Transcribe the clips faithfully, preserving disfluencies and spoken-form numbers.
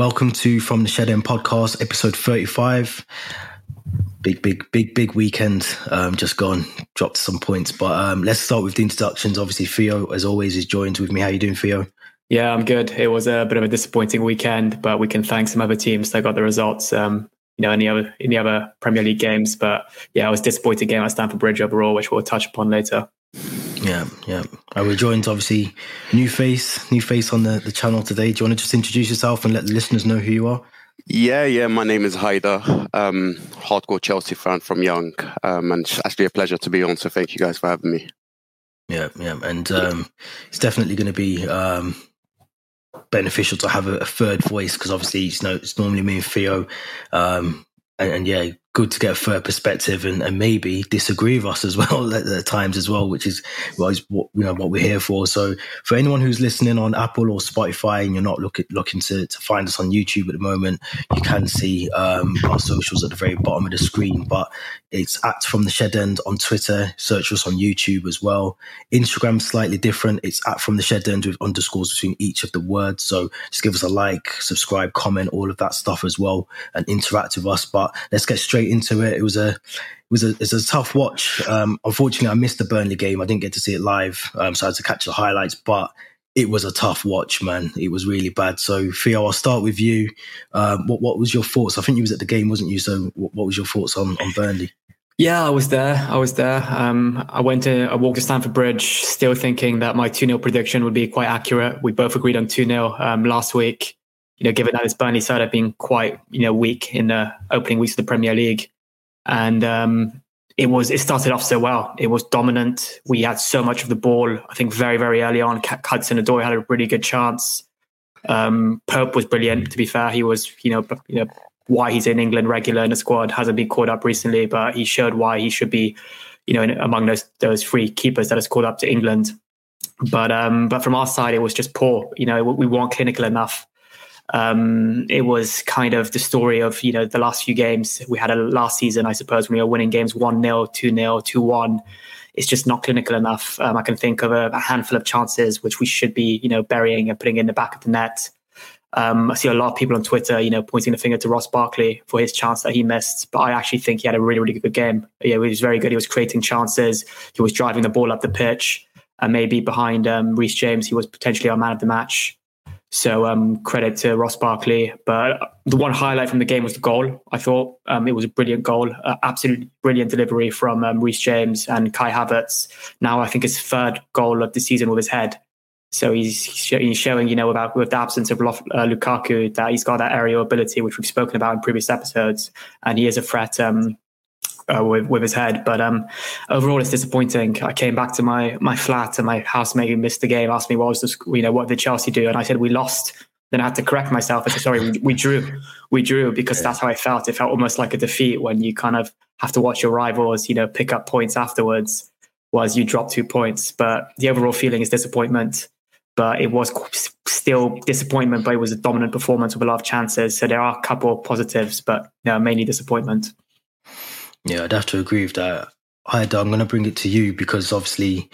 Welcome to From the Shed End podcast, episode thirty-five. Big, big, big, big weekend. Um, just gone, dropped some points. But um, let's start with the introductions. Obviously, Theo, as always, is joined with me. How are you doing, Theo? Yeah, I'm good. It was a bit of a disappointing weekend, but we can thank some other teams that got the results. Um, you know, any other any other Premier League games. But yeah, it was a disappointing game at Stamford Bridge overall, which we'll touch upon later. Yeah, yeah. I was joined, obviously, new face, new face on the, the channel today. Do you want to just introduce yourself and let the listeners know who you are? Yeah, yeah. My name is Haydar, um, hardcore Chelsea fan from young, um, and it's actually a pleasure to be on. So thank you guys for having me. Yeah, yeah, and um, it's definitely going to be um, beneficial to have a, a third voice because obviously it's, no, it's normally me and Theo, um, and, and yeah. Good to get a fair perspective and, and maybe disagree with us as well at, at times as well, which is, well, is what, you know, what we're here for. So for anyone who's listening on Apple or Spotify and you're not look at, looking to, to find us on YouTube at the moment, you can see um, our socials at the very bottom of the screen. But it's at From the Shed End on Twitter. Search us on YouTube as well. Instagram's slightly different. It's at From the Shed End with underscores between each of the words. So just give us a like, subscribe, comment, all of that stuff as well, and interact with us. But let's get straight into it. It was a, it was a, it's a tough watch. Um, unfortunately, I missed the Burnley game. I didn't get to see it live, um, so I had to catch the highlights. But it was a tough watch, man. It was really bad. So Theo, I'll start with you. Uh, what what was your thoughts? I think you was at the game, wasn't you? So what, what was your thoughts on, on Burnley? Yeah, I was there. I was there. Um, I went to, I walked to Stamford Bridge, still thinking that my two nil prediction would be quite accurate. We both agreed on two nil um, last week. You know, given that this Burnley side have been quite, you know, weak in the opening weeks of the Premier League. And um, it was, it started off so well. It was dominant. We had so much of the ball. I think very, very early on, Hudson-Odoi had a really good chance. Um, Pope was brilliant, to be fair. He was, you know, you know, why he's in England regular in the squad, hasn't been called up recently, but he showed why he should be, you know, in, among those those three keepers that is called up to England. But um, but from our side, it was just poor. You know, we weren't clinical enough. Um, it was kind of the story of, you know, the last few games we had a last season, I suppose, when we were winning games one nil, two nil, two one. It's just not clinical enough. Um, I can think of a, a handful of chances which we should be, you know, burying and putting in the back of the net. Um, I see a lot of people on Twitter, you know, pointing the finger to Ross Barkley for his chance that he missed. But I actually think he had a really, really good game. Yeah, he was very good. He was creating chances. He was driving the ball up the pitch. And maybe behind um, Reece James, he was potentially our man of the match. So um, credit to Ross Barkley. But the one highlight from the game was the goal, I thought. Um, it was a brilliant goal, uh, absolutely brilliant delivery from um, Reece James and Kai Havertz. Now I think his third goal of the season with his head. So he's, he's showing, you know, about with the absence of Lof, uh, Lukaku, that he's got that aerial ability, which we've spoken about in previous episodes. And he is a threat um, uh, with, with his head. But um, overall, it's disappointing. I came back to my my flat and my housemate who missed the game asked me, what was the, you know, what did Chelsea do? And I said, we lost. Then I had to correct myself. I said, sorry, we, we drew. We drew because that's how I felt. It felt almost like a defeat when you kind of have to watch your rivals, you know, pick up points afterwards, whereas you drop two points. But the overall feeling is disappointment. But it was still disappointment, but it was a dominant performance with a lot of chances. So there are a couple of positives, but no, mainly disappointment. Yeah, I'd have to agree with that. Haydar, I'm going to bring it to you because obviously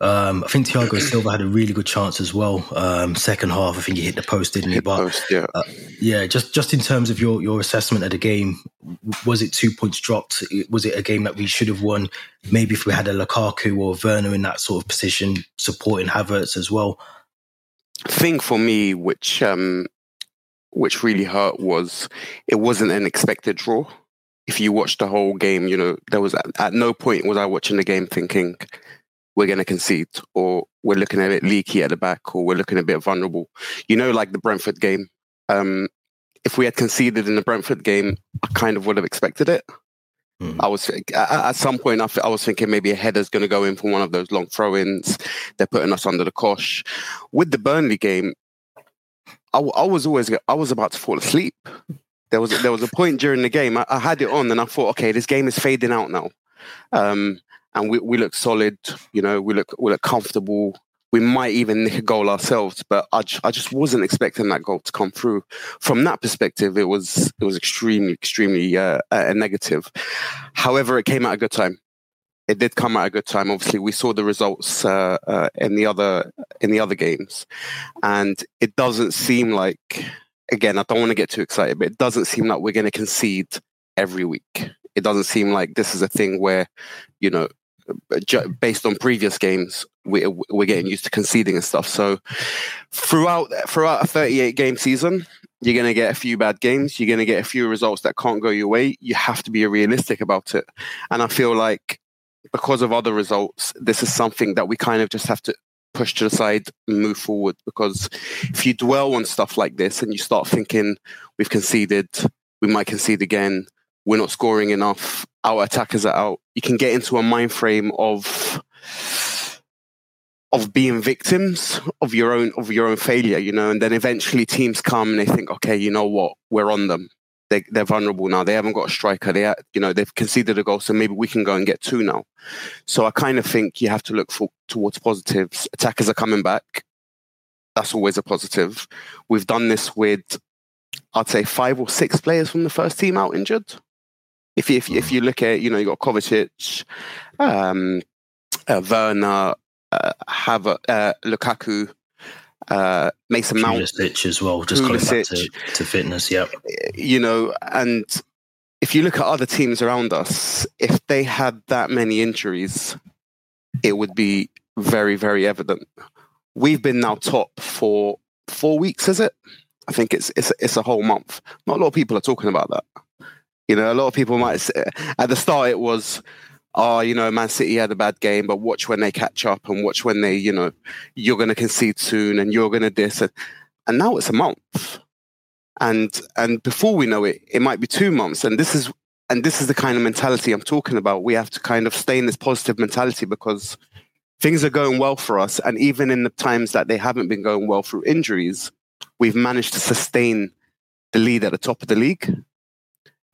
um, I think Thiago Silva had a really good chance as well. Um, second half, I think he hit the post, didn't he? But post, yeah. Uh, yeah, just just in terms of your, your assessment of the game, was it two points dropped? Was it a game that we should have won? Maybe if we had a Lukaku or Werner in that sort of position, supporting Havertz as well. Thing for me, which um, which really hurt was it wasn't an expected draw. If you watch the whole game, you know, there was at, at no point was I watching the game thinking we're going to concede or we're looking a bit leaky at the back or we're looking a bit vulnerable. You know, like the Brentford game. Um, if we had conceded in the Brentford game, I kind of would have expected it. Mm. I was at, at some point I, I was thinking maybe a header's going to go in for one of those long throw-ins. They're putting us under the cosh. With the Burnley game, I, I was always I was about to fall asleep. There was, there was a point during the game, I, I had it on and I thought, okay, this game is fading out now. Um, and we, we look solid, you know, we look we look comfortable. We might even nick a goal ourselves, but I, I just wasn't expecting that goal to come through. From that perspective, it was it was extremely, extremely uh, uh, negative. However, it came at a good time. It did come at a good time. Obviously, we saw the results uh, uh, in the other in the other games. And it doesn't seem like again, I don't want to get too excited, but it doesn't seem like we're going to concede every week. It doesn't seem like this is a thing where, you know, based on previous games, we, we're getting used to conceding and stuff. So throughout throughout a thirty-eight game season, you're going to get a few bad games. You're going to get a few results that can't go your way. You have to be realistic about it. And I feel like because of other results, this is something that we kind of just have to push to the side and move forward. Because if you dwell on stuff like this and you start thinking, we've conceded, we might concede again, we're not scoring enough, our attackers are out, you can get into a mind frame of of being victims of your own of your own failure, you know. And then eventually teams come and they think, okay, you know what, we're on them. They, they're vulnerable now. They haven't got a striker. They, you know, they've conceded a goal, so maybe we can go and get two now. So I kind of think you have to look for towards positives. Attackers are coming back. That's always a positive. We've done this with, I'd say, five or six players from the first team out injured. If you, if you, if you look at, you know, you got Kovacic, um, uh, Werner, uh, Haver, uh, Lukaku, uh, Mason Mount, Pulisic as well, just coming back to, to fitness. Yep. You know, and if you look at other teams around us, if they had that many injuries, it would be very, very evident. We've been now top for four weeks, is it? I think it's it's it's a whole month. Not a lot of people are talking about that. You know, a lot of people might say, at the start it was, oh, you know, Man City had a bad game, but watch when they catch up and watch when they, you know, you're going to concede soon and you're going to this. And, and now it's a month. And and before we know it, it might be two months. And this is and this is the kind of mentality I'm talking about. We have to kind of stay in this positive mentality because things are going well for us. And even in the times that they haven't been going well through injuries, we've managed to sustain the lead at the top of the league.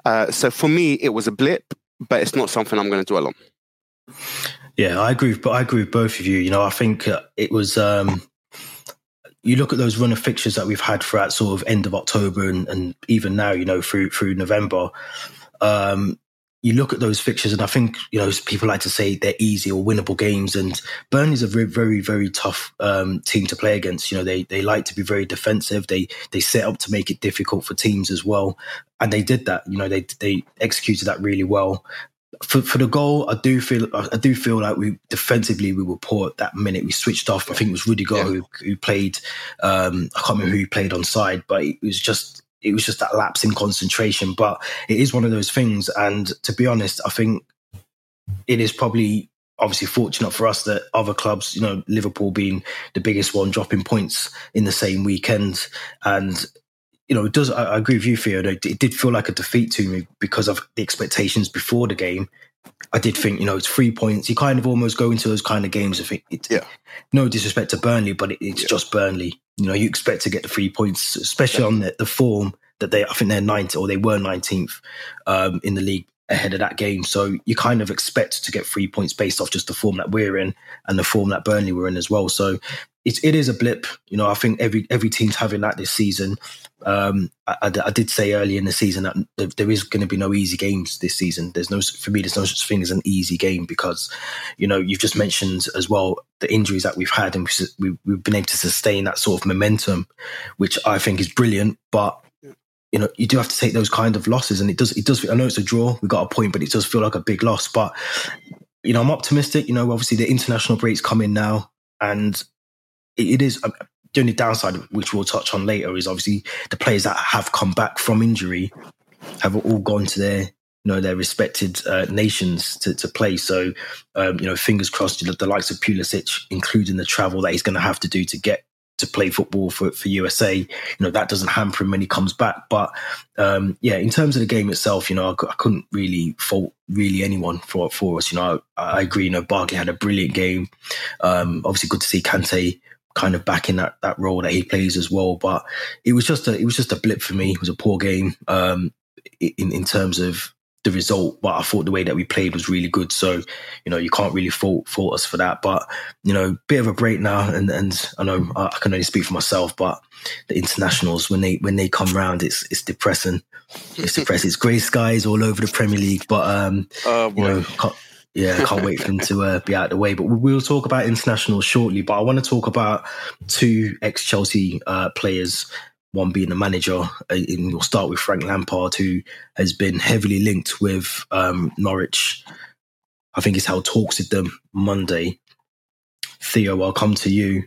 Uh, so for me, it was a blip, but it's not something I'm going to dwell on. Yeah, I agree. But I agree with both of you. You know, I think it was. Um, you look at those run of fixtures that we've had throughout sort of end of October and, and even now, you know, through through November. Um, you look at those fixtures, and I think, you know, people like to say they're easy or winnable games. And Burnley's a very, very, very tough um, team to play against. You know, they they like to be very defensive. They they set up to make it difficult for teams as well. And they did that. You know, they they executed that really well. For for the goal, I do feel I do feel like we defensively we were poor at that minute. We switched off. I think it was Rudiger yeah. who who played. Um, I can't remember who played on side, but it was just. It was just that lapse in concentration, but it is one of those things. And to be honest, I think it is probably obviously fortunate for us that other clubs, you know, Liverpool being the biggest one, dropping points in the same weekend. And, you know, it does, I, I agree with you, Theo. It did feel like a defeat to me because of the expectations before the game. I did think, you know, it's three points. You kind of almost go into those kind of games. I think, it, yeah. no disrespect to Burnley, but it, it's yeah. just Burnley. You know, you expect to get the three points, especially yeah. on the, the form that they, I think they're ninth or they were nineteenth um, in the league ahead of that game. So you kind of expect to get three points based off just the form that we're in and the form that Burnley were in as well. So it, it is a blip. You know, I think every every team's having that this season. Um, I, I, I did say early in the season that there, there is going to be no easy games this season. There's no, for me, there's no such thing as an easy game because, you know, you've just mentioned as well the injuries that we've had and we, we've been able to sustain that sort of momentum, which I think is brilliant. But, you know, you do have to take those kind of losses, and it does, it does, I know it's a draw, we got a point, but it does feel like a big loss. But, you know, I'm optimistic. You know, obviously the international break's coming now, and it, it is. I, The only downside, which we'll touch on later, is obviously the players that have come back from injury have all gone to their, you know, their respected uh, nations to, to play. So, um, you know, fingers crossed, you know, the likes of Pulisic, including the travel that he's going to have to do to get to play football for, for U S A, you know, that doesn't hamper him when he comes back. But um, yeah, in terms of the game itself, you know, I, I couldn't really fault really anyone for for us. You know, I, I agree. You know, Barkley had a brilliant game. Um, obviously, good to see Kante kind of back in that, that role that he plays as well. But it was just a it was just a blip for me. It was a poor game um, in in terms of the result, but I thought the way that we played was really good. So, you know, you can't really fault fault us for that. But, you know, bit of a break now, and and I know I can only speak for myself, but the internationals, when they when they come round, it's it's depressing. It's depressing. It's grey skies all over the Premier League. But um, oh, boy. You know. Can't, yeah, I can't wait for them to uh, be out of the way. But we'll talk about internationals shortly. But I want to talk about two ex-Chelsea uh, players one being the manager. And we'll start with Frank Lampard, who has been heavily linked with um, Norwich. I think he's held talks with them Monday. Theo, I'll come to you,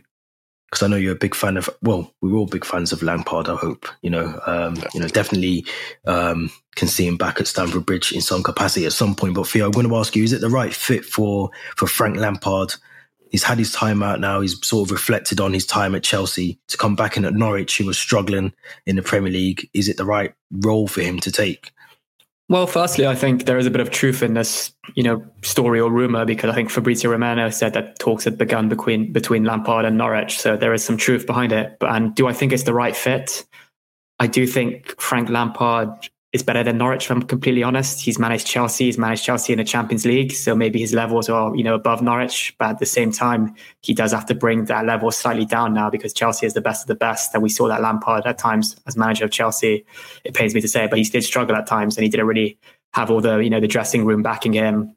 because I know you're a big fan of, well, we're all big fans of Lampard, I hope. You know, um, you know, definitely um, can see him back at Stamford Bridge in some capacity at some point. But Theo, I'm going to ask you, is it the right fit for, for Frank Lampard? He's had his time out now. He's sort of reflected on his time at Chelsea to come back in at Norwich, who was struggling in the Premier League. Is it the right role for him to take? Well, firstly, I think there is a bit of truth in this, you know, story or rumour, because I think Fabrizio Romano said that talks had begun between between Lampard and Norwich. So there is some truth behind it. But and do I think it's the right fit? I do think Frank Lampard is better than Norwich, if I'm completely honest. He's managed Chelsea. He's managed Chelsea in the Champions League. So maybe his levels are, you know, above Norwich. But at the same time, he does have to bring that level slightly down now, because Chelsea is the best of the best. And we saw that Lampard at times as manager of Chelsea, it pains me to say, but he did struggle at times, and he didn't really have all the, you know, the dressing room backing him.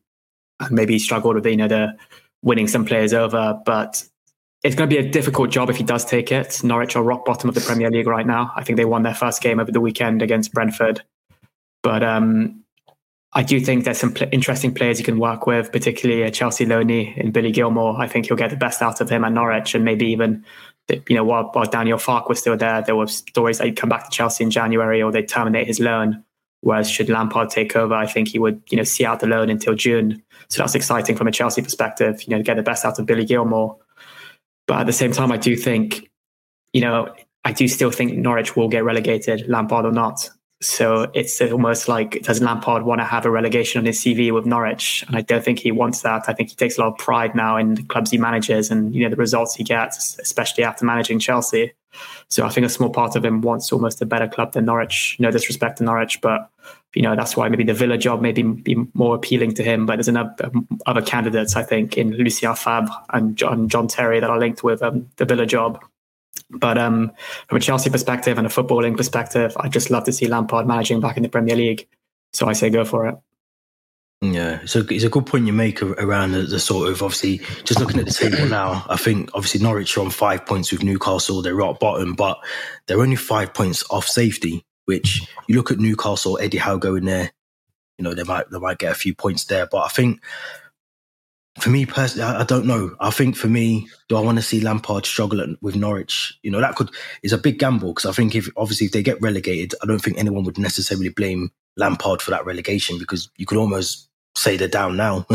And maybe he struggled with, you know, the winning some players over. But it's going to be a difficult job if he does take it. Norwich are rock bottom of the Premier League right now. I think they won their first game over the weekend against Brentford. But um, I do think there's some pl- interesting players you can work with, particularly a Chelsea loanee in Billy Gilmour. I think you'll get the best out of him at Norwich, and maybe even, you know, while, while Daniel Farke was still there, there were stories that he'd come back to Chelsea in January or they'd terminate his loan. Whereas should Lampard take over, I think he would, you know, see out the loan until June. So that's exciting from a Chelsea perspective, you know, to get the best out of Billy Gilmour. But at the same time, I do think, you know, I do still think Norwich will get relegated, Lampard or not. So it's almost like, does Lampard want to have a relegation on his C V with Norwich? And I don't think he wants that. I think he takes a lot of pride now in the clubs he manages and, you know, the results he gets, especially after managing Chelsea. So I think a small part of him wants almost a better club than Norwich. No disrespect to Norwich, but, you know, that's why maybe the Villa job may be, be more appealing to him. But there's enough other candidates, I think, in Lucien Favre and John, John Terry that are linked with um, the Villa job. But um, from a Chelsea perspective and a footballing perspective, I'd just love to see Lampard managing back in the Premier League. So I say go for it. Yeah, so it's a good point you make around the, the sort of, obviously, just looking at the table now, I think obviously Norwich are on five points with Newcastle. They're right bottom, but they're only five points off safety, which you look at Newcastle, Eddie Howe going there, you know, they might, they might get a few points there. But I think, for me personally, I don't know. I think for me, do I want to see Lampard struggle at, with Norwich? You know, that could is a big gamble, because I think if obviously if they get relegated, I don't think anyone would necessarily blame Lampard for that relegation, because you could almost say they're down now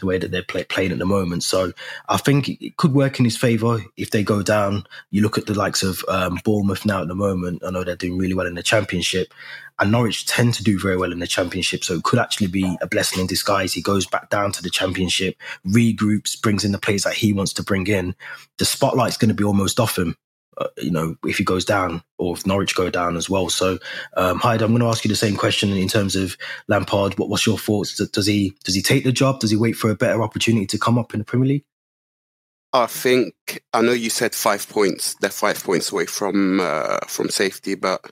the way that they're play, playing at the moment. So I think it could work in his favour if they go down. You look at the likes of um, Bournemouth now at the moment. I know they're doing really well in the Championship, and Norwich tend to do very well in the Championship, so it could actually be a blessing in disguise. He goes back down to the Championship, regroups, brings in the players that he wants to bring in. The spotlight's going to be almost off him, uh, you know, if he goes down, or if Norwich go down as well. So, um, Haydar, I'm going to ask you the same question in terms of Lampard. What, what's your thoughts? Does he does he take the job? Does he wait for a better opportunity to come up in the Premier League? I think, I know you said five points. They're five points away from uh, from safety, but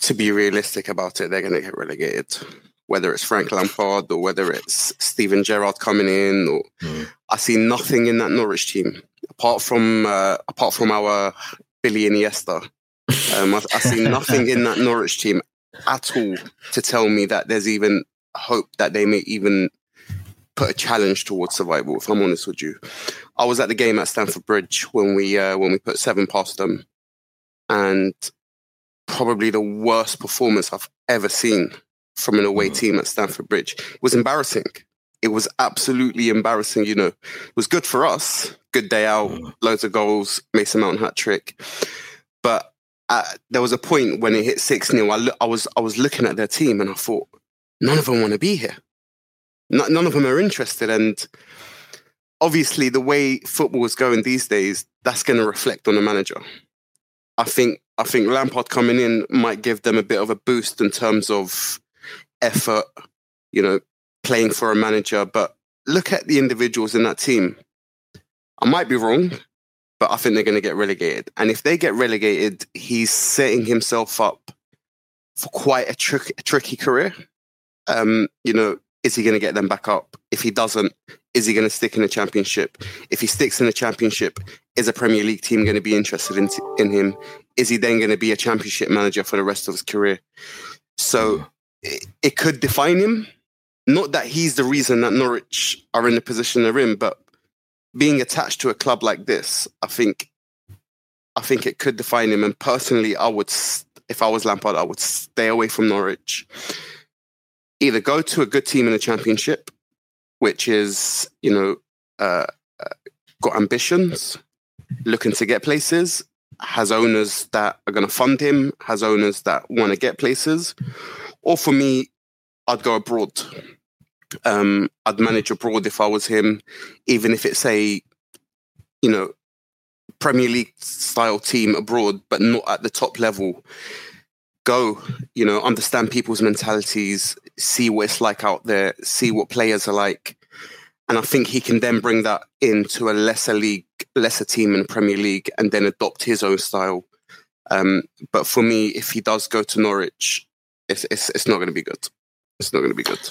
to be realistic about it, they're going to get relegated. Whether it's Frank Lampard or whether it's Steven Gerrard coming in, or mm. I see nothing in that Norwich team apart from uh, apart from our Billy Iniesta. Um, I, I see nothing in that Norwich team at all to tell me that there's even hope that they may even put a challenge towards survival. If I'm honest with you, I was at the game at Stamford Bridge when we uh, when we put seven past them, and probably the worst performance I've ever seen from an away team at Stamford Bridge. It was embarrassing. It was absolutely embarrassing, you know. It was good for us. Good day out, loads of goals, Mason Mount hat-trick. But uh, there was a point when it hit six nil, I, lo- I, was, I was looking at their team and I thought, none of them want to be here. No- none of them are interested. And obviously the way football is going these days, that's going to reflect on the manager. I think I think Lampard coming in might give them a bit of a boost in terms of effort, you know, playing for a manager. But look at the individuals in that team. I might be wrong, but I think they're going to get relegated. And if they get relegated, he's setting himself up for quite a, trick, a tricky career. Um, you know, is he going to get them back up? If he doesn't, is he going to stick in the Championship? If he sticks in the Championship, is a Premier League team going to be interested in, t- in him? is he then going to be a championship manager for the rest of his career? So it, it could define him. Not that he's the reason that Norwich are in the position they're in, but being attached to a club like this, I think, I think it could define him. And personally, I would, if I was Lampard, I would stay away from Norwich. Either go to a good team in the championship, which is, you know, uh, got ambitions, looking to get places, has owners that are going to fund him, has owners that want to get places, or for me, I'd go abroad. Um, I'd manage abroad if I was him, even if it's a, you know, Premier League style team abroad, but not at the top level. Go, you know, understand people's mentalities, see what it's like out there, see what players are like. And I think he can then bring that into a lesser league, lesser team in the Premier League, and then adopt his own style. Um, but for me, if he does go to Norwich, it's it's, it's not going to be good. It's not going to be good.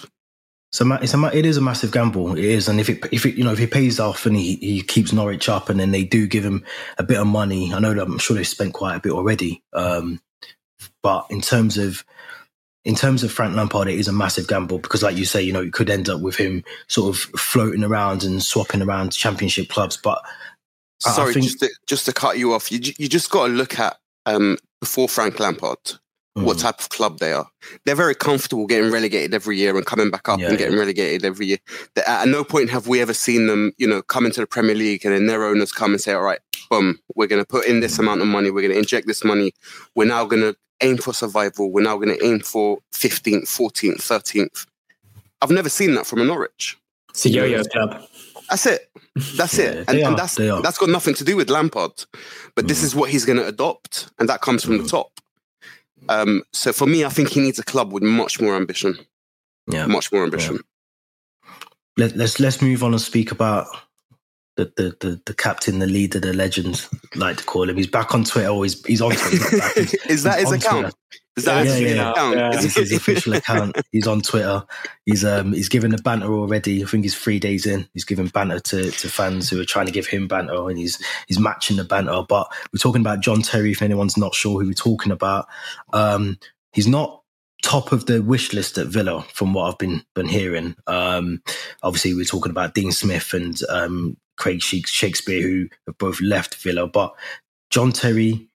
So it's a it is a massive gamble. It is, and if it if it, you know, if he pays off and he, he keeps Norwich up, and then they do give him a bit of money, I know that I'm sure they've spent quite a bit already. Um, but in terms of in terms of Frank Lampard, it is a massive gamble because, like you say, you know, it could end up with him sort of floating around and swapping around championship clubs. But I, sorry, I think... just to, just to cut you off, you you just got to look at um, before Frank Lampard. What type of club they are. They're very comfortable getting relegated every year and coming back up yeah, and getting yeah. relegated every year. They're, at no point have we ever seen them, you know, come into the Premier League and then their owners come and say, all right, boom, we're going to put in this amount of money. We're going to inject this money. We're now going to aim for survival. We're now going to aim for fifteenth, fourteenth, thirteenth. I've never seen that from a Norwich. It's a yo-yo club. That's it. That's yeah, it. And, and that's that's got nothing to do with Lampard. But mm. this is what he's going to adopt. And that comes from mm. the top. Um, so for me, I think he needs a club with much more ambition. Yeah, much more ambition. Yeah. Let, let's let's move on and speak about the, the the the captain, the leader, the legend. Like to call him. He's back on Twitter. Or he's he's on Twitter. Back. He's, is that his account? Twitter. Is that yeah, his yeah, account? Yeah. It's his official account. He's on Twitter. He's um he's given the banter already. I think he's three days in. He's giving banter to, to fans who are trying to give him banter, and he's he's matching the banter. But we're talking about John Terry. If anyone's not sure who we're talking about, um he's not top of the wish list at Villa from what I've been been hearing. Um, obviously we're talking about Dean Smith and um Craig Shakespeare, who have both left Villa, but John Terry.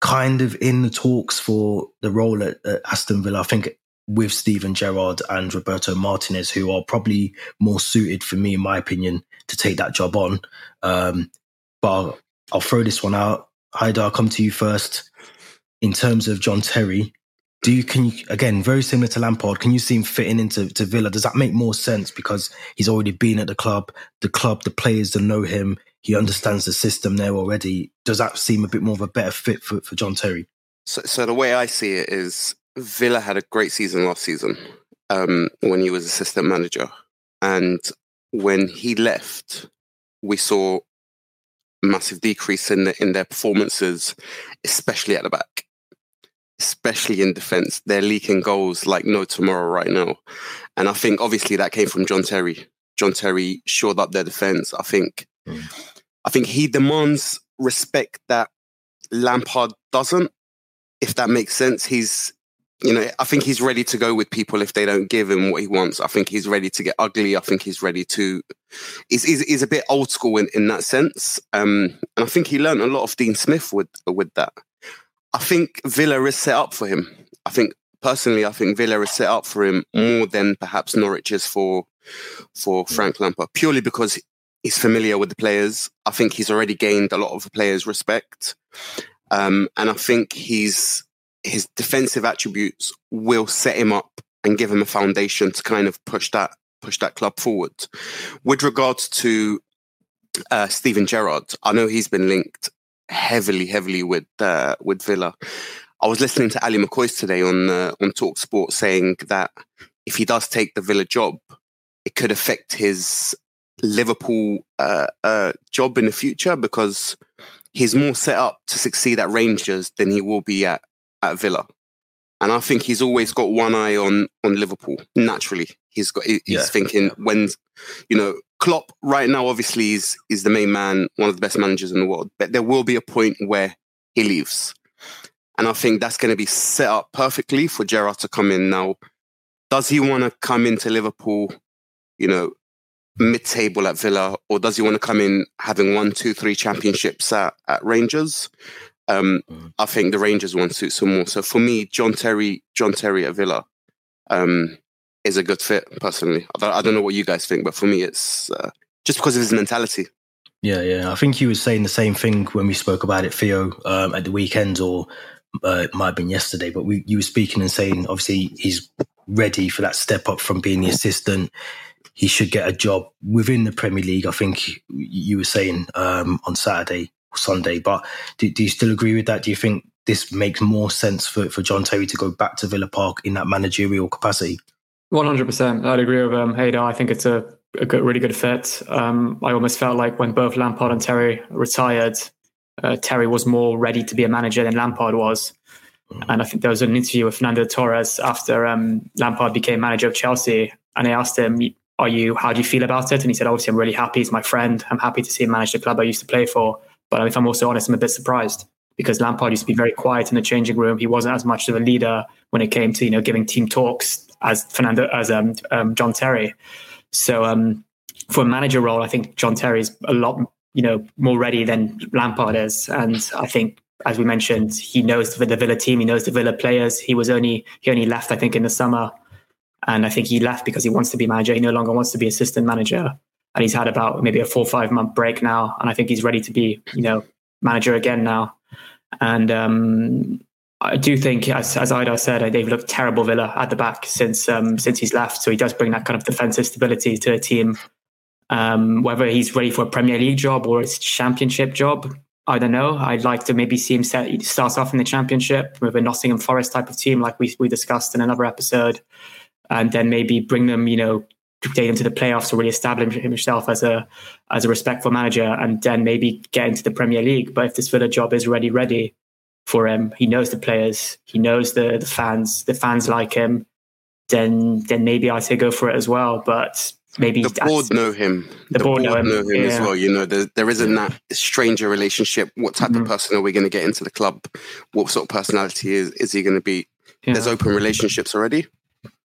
Kind of in the talks for the role at, at Aston Villa, I think, with Steven Gerrard and Roberto Martinez, who are probably more suited for me, in my opinion, to take that job on. Um, but I'll, I'll throw this one out. Haydar, I'll come to you first. In terms of John Terry, do you can you, again, very similar to Lampard, can you see him fitting into to Villa? Does that make more sense because he's already been at the club, the club, the players that know him? He understands the system there already. Does that seem a bit more of a better fit for, for John Terry? So, so the way I see it is Villa had a great season last season um, when he was assistant manager. And when he left, we saw a massive decrease in, the, in their performances, especially at the back, especially in defence. They're leaking goals like no tomorrow right now. And I think obviously that came from John Terry. John Terry shored up their defence, I think. I think he demands respect that Lampard doesn't, if that makes sense. He's, you know, I think he's ready to go with people if they don't give him what he wants. I think he's ready to get ugly. I think he's ready to, he's, he's, he's a bit old school in, in that sense. Um, and I think he learned a lot of Dean Smith with, with that. I think Villa is set up for him. I think, personally, I think Villa is set up for him more than perhaps Norwich is for, for Frank Lampard, purely because he's familiar with the players. I think he's already gained a lot of the players' respect. Um, and I think he's, his defensive attributes will set him up and give him a foundation to kind of push that push that club forward. With regards to uh, Steven Gerrard, I know he's been linked heavily, heavily with uh, with Villa. I was listening to Ali McCoy's today on, uh, on Talk Sport saying that if he does take the Villa job, it could affect his Liverpool uh, uh, job in the future because he's more set up to succeed at Rangers than he will be at, at Villa. And I think he's always got one eye on, on Liverpool, naturally. He's got he's yeah. thinking when, you know, Klopp right now obviously is, is the main man, one of the best managers in the world, but there will be a point where he leaves. And I think that's going to be set up perfectly for Gerrard to come in. Now, does he want to come into Liverpool, you know, mid-table at Villa, or does he want to come in having won two, three championships at, at Rangers? Um, I think the Rangers one suits him more. So for me, John Terry, John Terry at Villa um, is a good fit, personally. I don't, I don't know what you guys think, but for me, it's uh, just because of his mentality. Yeah, yeah. I think he was saying the same thing when we spoke about it, Theo, um, at the weekend, or uh, it might have been yesterday, but we, you were speaking and saying, obviously, he's ready for that step up from being the assistant. He should get a job within the Premier League, I think you were saying um, on Saturday or Sunday. But do, do you still agree with that? Do you think this makes more sense for, for John Terry to go back to Villa Park in that managerial capacity? one hundred percent. I'd agree with um, Haydar. I think it's a, a good, really good fit. Um, I almost felt like when both Lampard and Terry retired, uh, Terry was more ready to be a manager than Lampard was. Mm. And I think there was an interview with Fernando Torres after um, Lampard became manager of Chelsea. And they asked him, Are you, how do you feel about it? And he said, obviously, I'm really happy. He's my friend. I'm happy to see him manage the club I used to play for. But if I'm also honest, I'm a bit surprised because Lampard used to be very quiet in the changing room. He wasn't as much of a leader when it came to, you know, giving team talks as Fernando, as um, um, John Terry. So um, for a manager role, I think John Terry's a lot, you know, more ready than Lampard is. And I think, as we mentioned, he knows the Villa team. He knows the Villa players. He was only, he only left, I think, in the summer. And I think he left because he wants to be manager. He no longer wants to be assistant manager. And he's had about maybe a four or five month break now. And I think he's ready to be, you know, manager again now. And um, I do think, as, as Haydar said, they've looked terrible, Villa, at the back since um, since he's left. So he does bring that kind of defensive stability to a team. Um, whether he's ready for a Premier League job or a championship job, I don't know. I'd like to maybe see him set, start off in the championship with a Nottingham Forest type of team like we we discussed in another episode. And then maybe bring them, you know, take them to the playoffs to really establish himself as a as a respectful manager, and then maybe get into the Premier League. But if this Villa job is ready, ready for him, he knows the players, he knows the the fans, the fans like him. Then, then maybe I'd say go for it as well. But maybe the board know him. The, the board, board know him, know him yeah. as well. You know, there, there isn't that stranger relationship. What type mm-hmm. of person are we going to get into the club? What sort of personality is is he going to be? Yeah. There's open relationships already.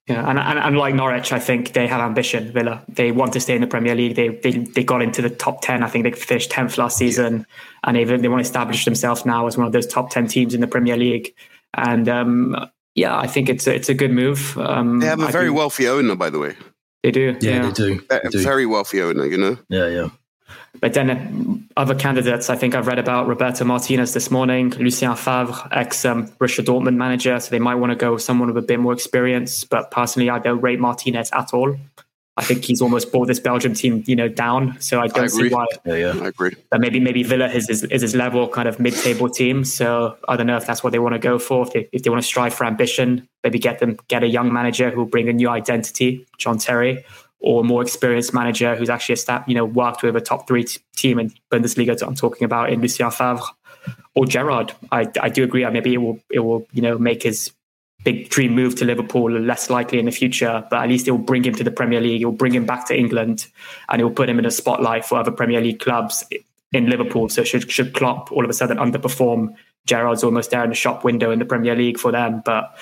Yeah, and, and and like Norwich, I think they have ambition, Villa. They want to stay in the Premier League. They they, they got into the top ten. I think they finished tenth last season. And they they want to establish themselves now as one of those top ten teams in the Premier League. And um, yeah, I think it's a, it's a good move. Um, they have a I very think, wealthy owner, by the way. They do. Yeah, yeah. they do. They do. Very wealthy owner, you know? Yeah, yeah. But then uh, other candidates, I think I've read about Roberto Martinez this morning, Lucien Favre, ex um, Borussia Dortmund manager. So they might want to go with someone with a bit more experience. But personally, I don't rate Martinez at all. I think he's almost brought this Belgium team, you know, down. So I don't I see why. Yeah, yeah, I agree. But maybe maybe Villa is, is, is his level, kind of mid-table team. So I don't know if that's what they want to go for. If they, if they want to strive for ambition, maybe get them get a young manager who will bring a new identity, John Terry, or a more experienced manager who's actually a stat, you know, worked with a top three t- team in Bundesliga. I'm talking about in Lucien Favre or Gerrard. I, I do agree. Maybe it will it will you know make his big dream move to Liverpool less likely in the future, but at least it will bring him to the Premier League. It will bring him back to England, and it will put him in a spotlight for other Premier League clubs in Liverpool. So should should Klopp all of a sudden underperform, Gerrard's almost there in the shop window in the Premier League for them, but.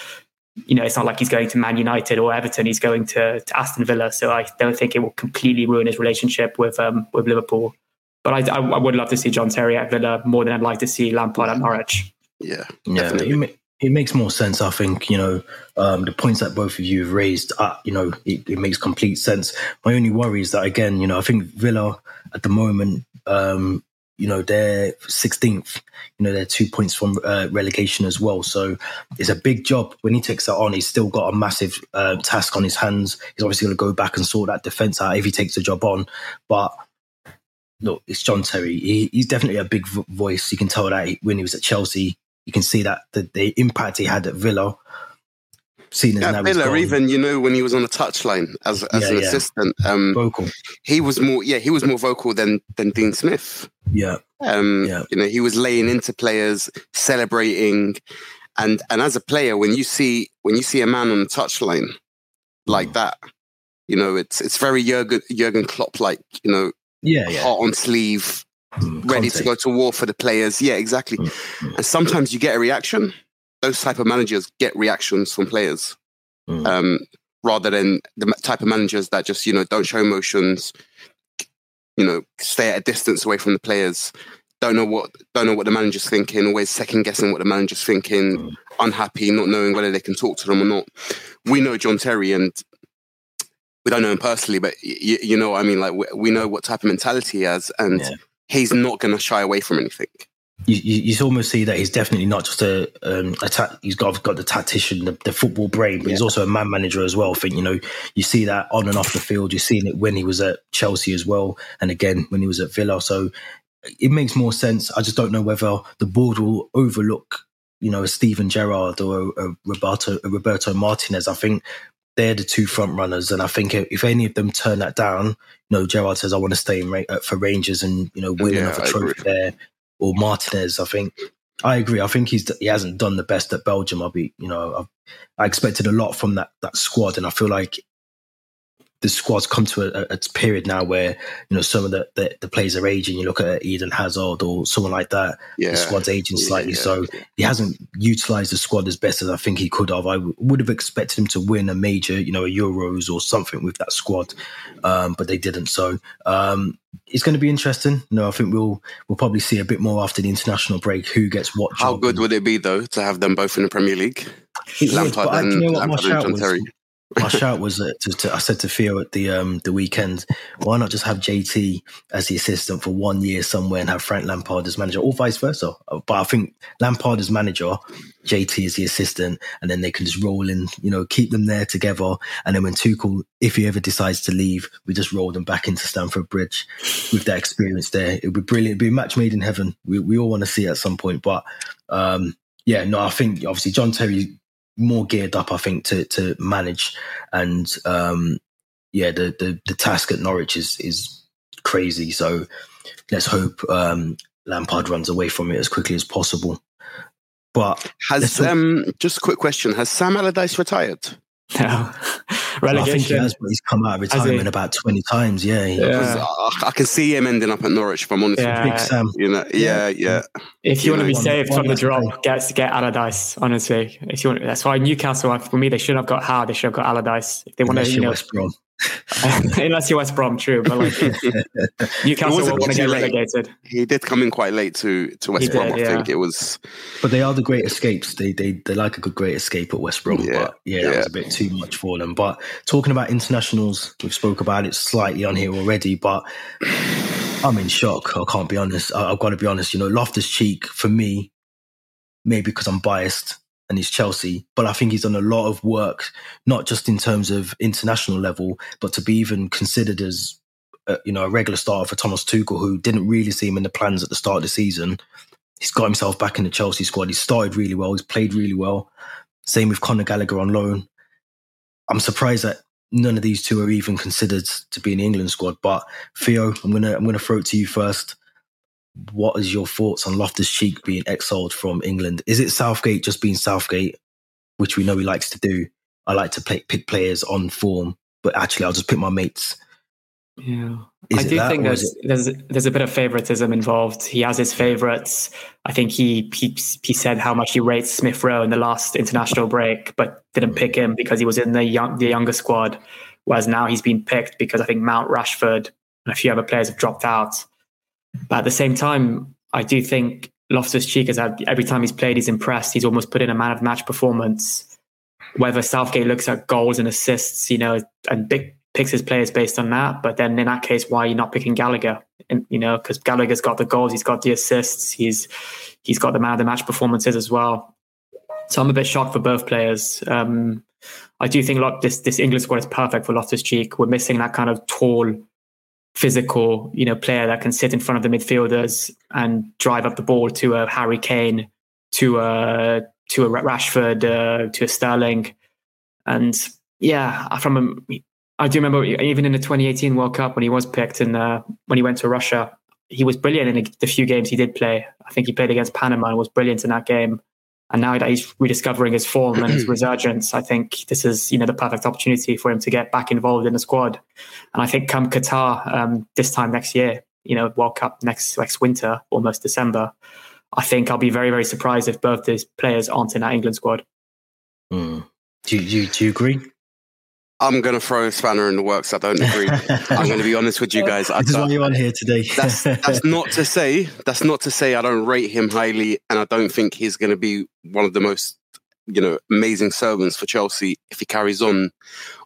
You know, it's not like he's going to Man United or Everton. He's going to, to Aston Villa. So I don't think it will completely ruin his relationship with um, with Liverpool. But I, I, I would love to see John Terry at Villa more than I'd like to see Lampard at Norwich. Yeah, yeah, it, it makes more sense. I think, you know, um, the points that both of you have raised, uh, you know, it, it makes complete sense. My only worry is that, again, you know, I think Villa at the moment, um, you know, they're sixteenth. You know, they're two points from uh, relegation as well. So it's a big job. When he takes that on, he's still got a massive uh, task on his hands. He's obviously going to go back and sort that defence out if he takes the job on. But look, it's John Terry. He, he's definitely a big vo- voice. You can tell that he, when he was at Chelsea, you can see that the, the impact he had at Villa. Seen as yeah, Villa, even, you know, when he was on the touchline as as yeah, an yeah. assistant, um, vocal. He was more, yeah, he was more vocal than than Dean Smith. Yeah, um, yeah. You know, he was laying into players, celebrating, and and as a player, when you see when you see a man on the touchline like mm. that, you know, it's it's very Jurgen Jurgen Klopp like, you know, yeah, yeah. heart on sleeve, ready Conte. to go to war for the players. Yeah, exactly. Mm. And sometimes you get a reaction. Those type of managers get reactions from players, mm. um, rather than the type of managers that just, you know, don't show emotions, you know, stay at a distance away from the players, don't know what don't know what the manager's thinking, always second guessing what the manager's thinking, mm. unhappy, not knowing whether they can talk to them or not. We know John Terry, and we don't know him personally, but y- you know what I mean? Like, we, we know what type of mentality he has, and yeah. he's not going to shy away from anything. You, you, you almost see that he's definitely not just a, um, a ta- he's got, got the tactician, the, the football brain, but yeah. he's also a man manager as well. I think, you know, you see that on and off the field. You've seen it when he was at Chelsea as well, and again when he was at Villa. So it makes more sense. I just don't know whether the board will overlook, you know, a Steven Gerrard or a, a Roberto a Roberto Martinez. I think they're the two front runners, and I think if any of them turn that down, you know, Gerrard says I want to stay in, uh, for Rangers and, you know, win yeah, another I trophy agree. there. Or Martinez, I think. I agree. I think he's he hasn't done the best at Belgium. I'll be, you know, I've, I expected a lot from that that squad, and I feel like the squad's come to a, a period now where, you know, some of the, the, the players are aging. You look at Eden Hazard or someone like that. Yeah. The squad's aging slightly, yeah. so he hasn't utilised the squad as best as I think he could have. I w- would have expected him to win a major, you know, a Euros or something with that squad, um, but they didn't. So um, it's going to be interesting. You know, I think we'll we'll probably see a bit more after the international break who gets what. How good would it be though to have them both in the Premier League? Lampard and, you know, Lampard and John Terry. My shout was that to, to, I said to Theo at the um, the weekend, why not just have J T as the assistant for one year somewhere and have Frank Lampard as manager, or vice versa? But I think Lampard is manager, J T is the assistant, and then they can just roll in, you know, keep them there together. And then when Tuchel, if he ever decides to leave, we just roll them back into Stamford Bridge with that experience there. It would be brilliant. It would be a match made in heaven. We we all want to see it at some point. But um, yeah, no, I think obviously John Terry more geared up, I think, to to manage, and um, yeah, the, the the task at Norwich is is crazy. So let's hope um, Lampard runs away from it as quickly as possible. But has talk- um, just a quick question: has Sam Allardyce retired? No. Relegation. I think he has, but he's come out of retirement about twenty times. Yeah, he, yeah. I, I can see him ending up at Norwich. If I'm honest, yeah. Big Sam. You know, yeah, yeah. If you, you want know, to be one, saved one, from one, the drop, get get Allardyce. Honestly, if you want, that's why Newcastle. For me, they should have got Haydar. They should have got Allardyce. If they want to, you know, West Brom. Unless you're West Brom, true. But like, Newcastle will want to get late. relegated. He did come in quite late to, to West he Brom. Did, I yeah. think it was. But they are the great escapes. They they they like a good great escape at West Brom. Yeah. But yeah, yeah, that was a bit too much for them. But talking about internationals, we've spoke about it slightly on here already. But I'm in shock. I can't be honest. I, I've got to be honest. You know, Loftus-Cheek for me, maybe because I'm biased. And he's Chelsea, but I think he's done a lot of work, not just in terms of international level, but to be even considered as, uh, you know, a regular starter for Thomas Tuchel, who didn't really see him in the plans at the start of the season. He's got himself back in the Chelsea squad. He started really well. He's played really well. Same with Conor Gallagher on loan. I'm surprised that none of these two are even considered to be in the England squad. But Theo, I'm gonna I'm gonna throw it to you first. What is your thoughts on Loftus-Cheek being exiled from England? Is it Southgate just being Southgate, which we know he likes to do? I like to play, pick players on form, but actually I'll just pick my mates. Yeah, is I do that, think there's, it... there's there's a bit of favouritism involved. He has his favourites. I think he, he he said how much he rates Smith Rowe in the last international break, but didn't pick him because he was in the young, the younger squad, whereas now he's been picked because I think Mount, Rashford and a few other players have dropped out. But at the same time, I do think Loftus-Cheek has had, every time he's played, he's impressed. He's almost put in a man of match performance. Whether Southgate looks at goals and assists, you know, and big, picks his players based on that. But then in that case, why are you not picking Gallagher? And, you know, because Gallagher's got the goals, he's got the assists, he's he's got the man of the match performances as well. So I'm a bit shocked for both players. Um, I do think look, this this England squad is perfect for Loftus-Cheek. We're missing that kind of tall, physical, you know, player that can sit in front of the midfielders and drive up the ball to a Harry Kane, to a to a Rashford, uh, to a Sterling, and yeah, from a, I do remember even in the twenty eighteen World Cup when he was picked and uh, when he went to Russia, he was brilliant in the few games he did play. I think he played against Panama and was brilliant in that game. And now that he's rediscovering his form and his resurgence, I think this is, you know, the perfect opportunity for him to get back involved in the squad. And I think come Qatar um, this time next year, you know, World Cup next next winter, almost December, I think I'll be very, very surprised if both those players aren't in that England squad. Mm. Do you do you agree? I'm going to throw a spanner in the works. I don't agree. I'm going to be honest with you guys. I this is why you're on here today. that's, that's not to say. That's not to say I don't rate him highly, and I don't think he's going to be one of the most, you know, amazing servants for Chelsea if he carries on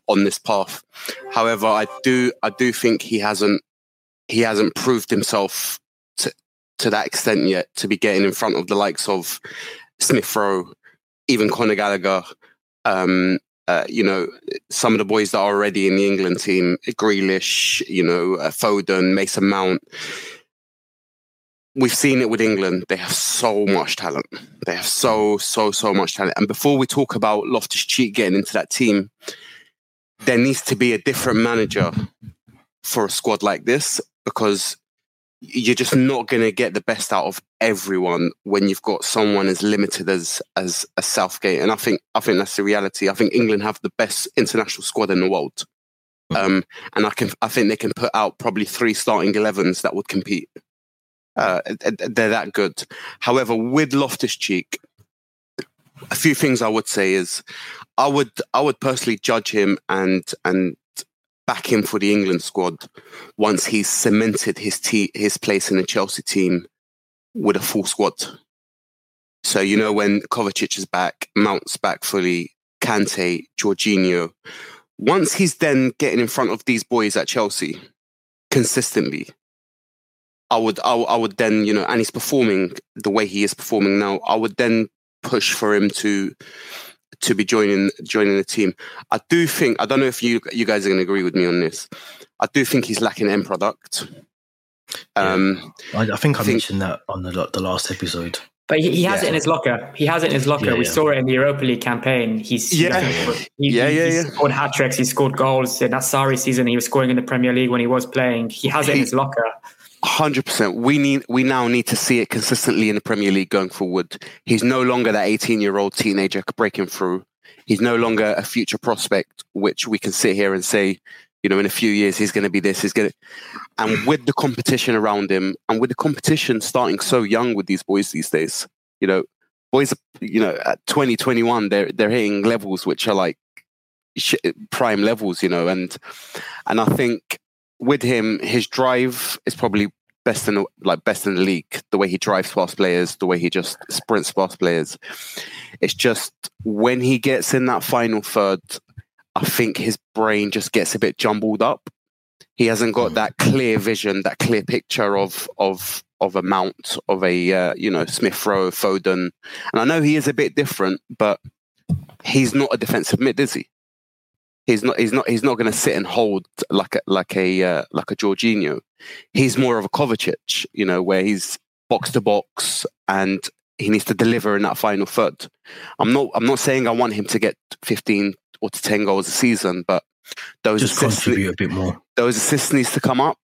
on this path. However, I do I do think he hasn't he hasn't proved himself to to that extent yet to be getting in front of the likes of Smith Rowe, even Conor Gallagher. Um, Uh, you know, some of the boys that are already in the England team, Grealish, you know, uh, Foden, Mason Mount. We've seen it with England. They have so much talent. They have so, so, so much talent. And before we talk about Loftus-Cheek getting into that team, there needs to be a different manager for a squad like this, because you're just not going to get the best out of everyone when you've got someone as limited as as a Southgate. And I think I think that's the reality. I think England have the best international squad in the world, um, and I can I think they can put out probably three starting elevens that would compete. Uh, they're that good. However, with Loftus-Cheek, a few things I would say is I would I would personally judge him and and. back him for the England squad once he's cemented his te- his place in the Chelsea team with a full squad. So, you know, when Kovacic is back, Mount's back fully, Kante, Jorginho. Once he's then getting in front of these boys at Chelsea consistently, I would, I, I would then, you know, and he's performing the way he is performing now, I would then push for him to... to be joining joining the team. I do think, I don't know if you you guys are going to agree with me on this, I do think he's lacking end product. Um, yeah. I, I think I, I think, mentioned that on the, the last episode. But he, he has yeah. it in his locker. He has it in his locker. Yeah, we yeah. saw it in the Europa League campaign. He's yeah, you know, he, yeah, yeah, he yeah. scored hat-tricks, he scored goals. In that Sarri season, he was scoring in the Premier League when he was playing. He has it he, in his locker. one hundred percent. We need. We now need to see it consistently in the Premier League going forward. He's no longer that eighteen-year-old teenager breaking through. He's no longer a future prospect, which we can sit here and say, you know, in a few years, he's going to be this. He's going to... And with the competition around him, and with the competition starting so young with these boys these days, you know, boys, you know, at twenty, twenty-one, they're, they're hitting levels which are like prime levels, you know. And and I think... with him, his drive is probably best in the, like best in the league. The way he drives past players, the way he just sprints past players. It's just when he gets in that final third, I think his brain just gets a bit jumbled up. He hasn't got that clear vision, that clear picture of of of a Mount, of a uh, you know Smith Rowe, Foden. And I know he is a bit different, but he's not a defensive mid, is he? He's not. He's not. He's not going to sit and hold like a like a uh, like a Jorginho. He's more of a Kovacic, you know, where he's box to box and he needs to deliver in that final third. I'm not. I'm not saying I want him to get fifteen or to ten goals a season, but those just assists contribute a bit more. Those assists needs to come up,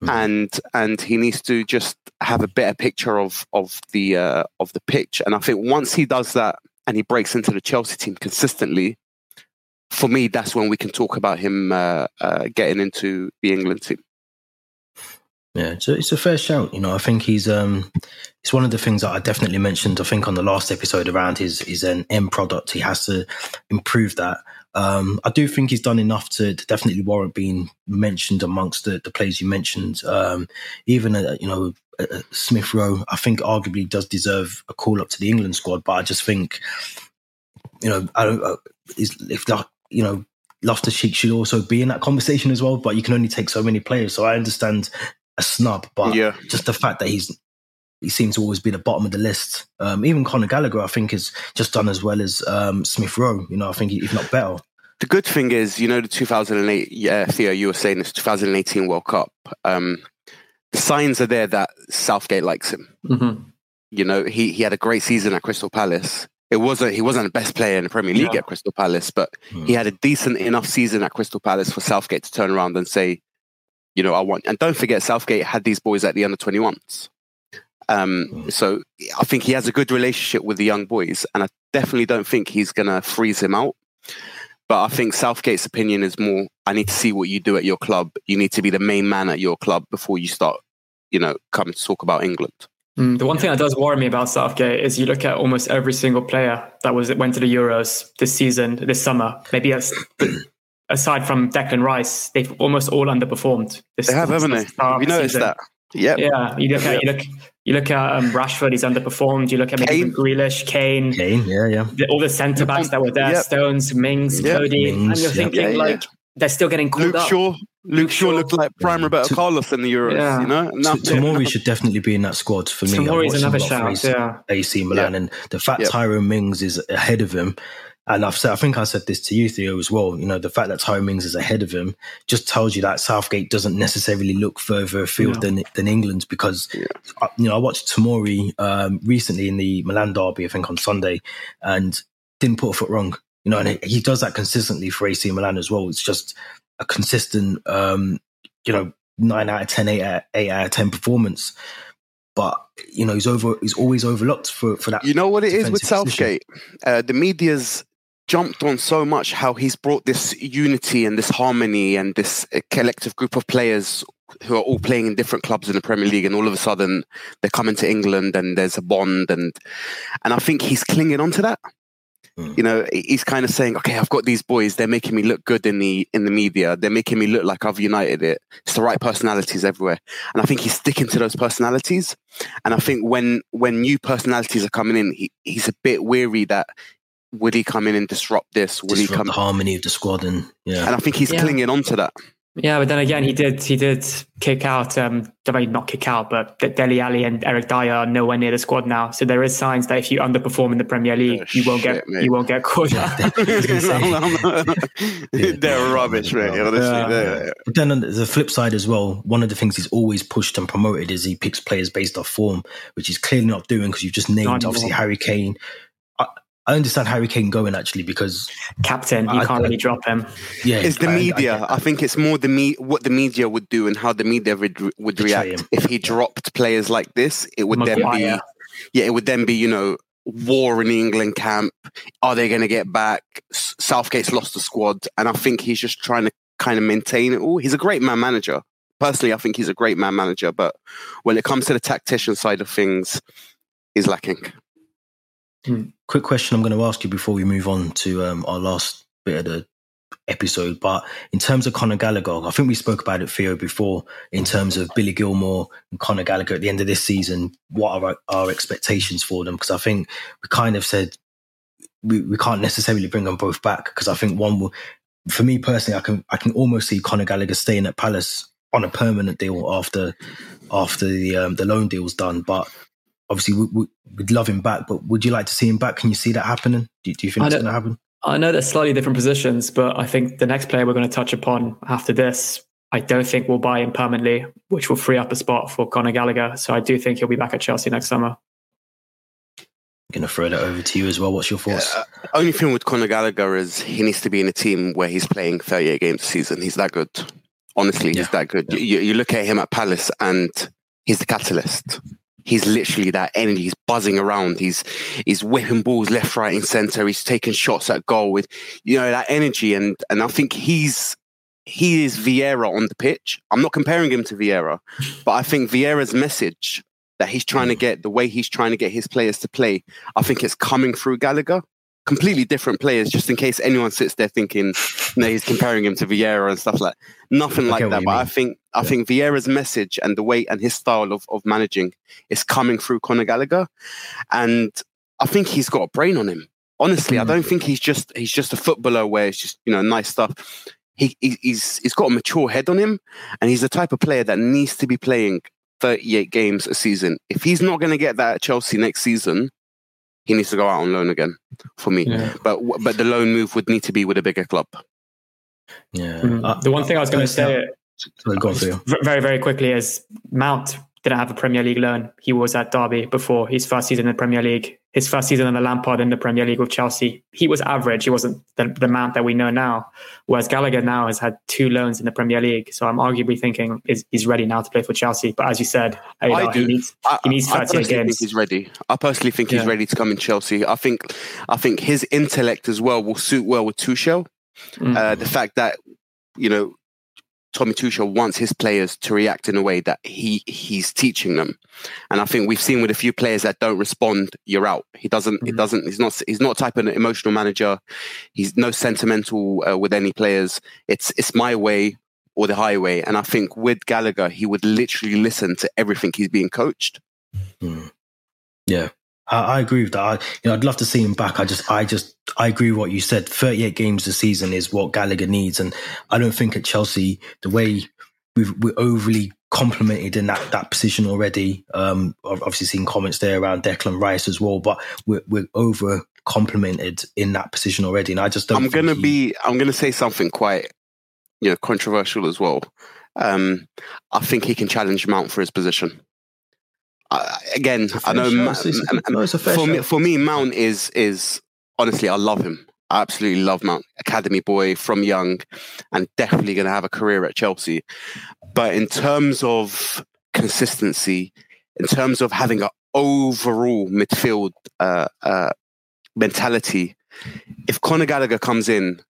mm. and and he needs to just have a better picture of of the uh, of the pitch. And I think once he does that and he breaks into the Chelsea team consistently. For me, that's when we can talk about him uh, uh, getting into the England team. Yeah, so it's a fair shout. You know, I think he's. Um, it's one of the things that I definitely mentioned. I think on the last episode around his is an end product. He has to improve that. Um, I do think he's done enough to, to definitely warrant being mentioned amongst the, the players you mentioned. Um, even uh, you know uh, Smith Rowe, I think arguably does deserve a call up to the England squad. But I just think, you know, I don't. Uh, is if that. You know, Loftus-Cheek should also be in that conversation as well, but you can only take so many players. So I understand a snub, but yeah. just the fact that he's he seems to always be the bottom of the list. Um, even Conor Gallagher, I think, has just done as well as um, Smith Rowe. You know, I think if not better. The good thing is, you know, the two thousand eight, yeah, Theo, you were saying this twenty eighteen World Cup. Um, the signs are there that Southgate likes him. Mm-hmm. You know, he he had a great season at Crystal Palace. It wasn't. He wasn't the best player in the Premier League yeah. at Crystal Palace, but mm. he had a decent enough season at Crystal Palace for Southgate to turn around and say, "You know, I want." And don't forget, Southgate had these boys at the under twenty-ones, um, mm. so I think he has a good relationship with the young boys, and I definitely don't think he's going to freeze him out. But I think Southgate's opinion is more: I need to see what you do at your club. You need to be the main man at your club before you start you know, come to talk about England. Mm. The one thing that does worry me about Southgate is you look at almost every single player that was that went to the Euros this season, this summer. Maybe as, aside from Declan Rice, they've almost all underperformed. This, they have, this, haven't this they? Have you noticed season. that? Yep. Yeah. You look at, yep. you look, you look at um, Rashford, he's underperformed. You look at maybe Kane. Grealish, Kane. Kane, yeah, yeah. The, all the centre-backs that were there, yep. Stones, Mings, yep. Cody. Mings, and you're thinking, yeah, yeah, like, yeah. they're still getting called Luke up. Shaw. Luke, Luke Shaw looked like prime yeah. Roberto to, Carlos in the Euros, yeah. you know? No, Tomori yeah. should definitely be in that squad for me. Tomori's another shout, yeah. A C Milan, yeah. and the fact yeah. Tyrone Mings is ahead of him, and I've said, I think I said this to you, Theo, as well, you know, the fact that Tyrone Mings is ahead of him just tells you that Southgate doesn't necessarily look further afield yeah. than than England, because, yeah. I, you know, I watched Tomori um, recently in the Milan derby, I think on Sunday, and didn't put a foot wrong. You know, and he does that consistently for A C Milan as well. It's just a consistent, um, you know, nine out of ten, eight out, eight out of ten performance. But you know, he's over. He's always overlooked for for that. You know what it is with Southgate. Uh, the media's jumped on so much how he's brought this unity and this harmony and this collective group of players who are all playing in different clubs in the Premier League, and all of a sudden they're coming to England and there's a bond, and and I think he's clinging on to that. You know, he's kind of saying, okay, I've got these boys. They're making me look good in the in the media. They're making me look like I've united it. It's the right personalities everywhere. And I think he's sticking to those personalities. And I think when when new personalities are coming in, he, he's a bit weary that would he come in and disrupt this? Will disrupt he come the harmony of the squad? And yeah. And I think he's yeah. clinging on to that. Yeah, but then again, he did he did kick out, um, not kick out, but Dele Alli and Eric Dyer are nowhere near the squad now. So there is signs that if you underperform in the Premier League, oh, you won't shit, get mate. you won't get called up. They're rubbish, mate. Honestly, yeah. they're... But then on the flip side as well, one of the things he's always pushed and promoted is he picks players based off form, which he's clearly not doing, because you've just named not obviously more. Harry Kane. I understand Harry Kane going, actually, because captain, you I, can't I, really drop him. Yeah, it's the I, media. I, I think it's more the me- what the media would do and how the media would, would react him. If he dropped players like this. It would Maguire. then be, yeah, it would then be, you know, war in the England camp. Are they going to get back? Southgate's lost the squad, and I think he's just trying to kind of maintain it all. He's a great man manager. Personally, I think he's a great man manager, but when it comes to the tactician side of things, he's lacking. Mm. Quick question I'm going to ask you before we move on to um, our last bit of the episode, but in terms of Conor Gallagher, I think we spoke about it, Theo, before, in terms of Billy Gilmour and Conor Gallagher at the end of this season. What are our, our expectations for them? Because I think we kind of said we, we can't necessarily bring them both back, because I think one will, for me personally, I can I can almost see Conor Gallagher staying at Palace on a permanent deal after after the um, the loan deal's done, but obviously, we, we'd love him back, but would you like to see him back? Can you see that happening? Do, do you think it's going to happen? I know they're slightly different positions, but I think the next player we're going to touch upon after this, I don't think we'll buy him permanently, which will free up a spot for Conor Gallagher. So I do think he'll be back at Chelsea next summer. I'm going to throw that over to you as well. What's your thoughts? Uh, only thing with Conor Gallagher is he needs to be in a team where he's playing thirty-eight games a season. He's that good. Honestly, yeah. he's that good. Yeah. You, you look at him at Palace and he's the catalyst. He's literally that energy. He's buzzing around. He's he's whipping balls left, right, and centre. He's taking shots at goal with, you know, that energy. And and I think he's he is Vieira on the pitch. I'm not comparing him to Vieira, but I think Vieira's message that he's trying to get, the way he's trying to get his players to play, I think it's coming through Gallagher. Completely different players, just in case anyone sits there thinking, you know, he's comparing him to Vieira and stuff like nothing like that. But I think I yeah. think Vieira's message and the way and his style of, of managing is coming through Conor Gallagher, and I think he's got a brain on him. Honestly, mm. I don't think he's just he's just a footballer where it's just, you know, nice stuff. He, he he's he's got a mature head on him, and he's the type of player that needs to be playing thirty-eight games a season. If he's not going to get that at Chelsea next season, he needs to go out on loan again, for me. Yeah. But but the loan move would need to be with a bigger club. Yeah. Mm. Uh, the one thing I was going to say, go very, very quickly, is Mount didn't have a Premier League loan. He was at Derby before his first season in the Premier League. His first season under Lampard in the Premier League with Chelsea, he was average. He wasn't the, the Mount that we know now. Whereas Gallagher now has had two loans in the Premier League. So I'm arguably thinking is he's ready now to play for Chelsea. But as you said, I know, I do. he needs I, he needs thirteen games. I think he's ready. I personally think yeah. he's ready to come in Chelsea. I think I think his intellect as well will suit well with Tuchel. Mm. Uh, the fact that, you know, Tommy Tuchel wants his players to react in a way that he he's teaching them. And I think we've seen with a few players that don't respond, you're out. He doesn't, mm-hmm. it doesn't, he's not, he's not type of an emotional manager. He's no sentimental uh, with any players. It's, it's my way or the highway. And I think with Gallagher, he would literally listen to everything he's being coached. Mm. Yeah. I agree with that. I, you know, I'd love to see him back. I just, I just, I agree with what you said. thirty-eight games this season is what Gallagher needs, and I don't think at Chelsea the way we've, we're overly complimented in that that position already. Um, I've obviously seen comments there around Declan Rice as well, but we're, we're over complimented in that position already, and I just don't. I'm gonna he... be. I'm gonna say something quite, you know, controversial as well. Um, I think he can challenge Mount for his position. Uh, again, I know Ma- no, for, me, for me, Mount is, is honestly, I love him. I absolutely love Mount. Academy boy from young, and definitely going to have a career at Chelsea. But in terms of consistency, in terms of having an overall midfield uh, uh, mentality, if Conor Gallagher comes in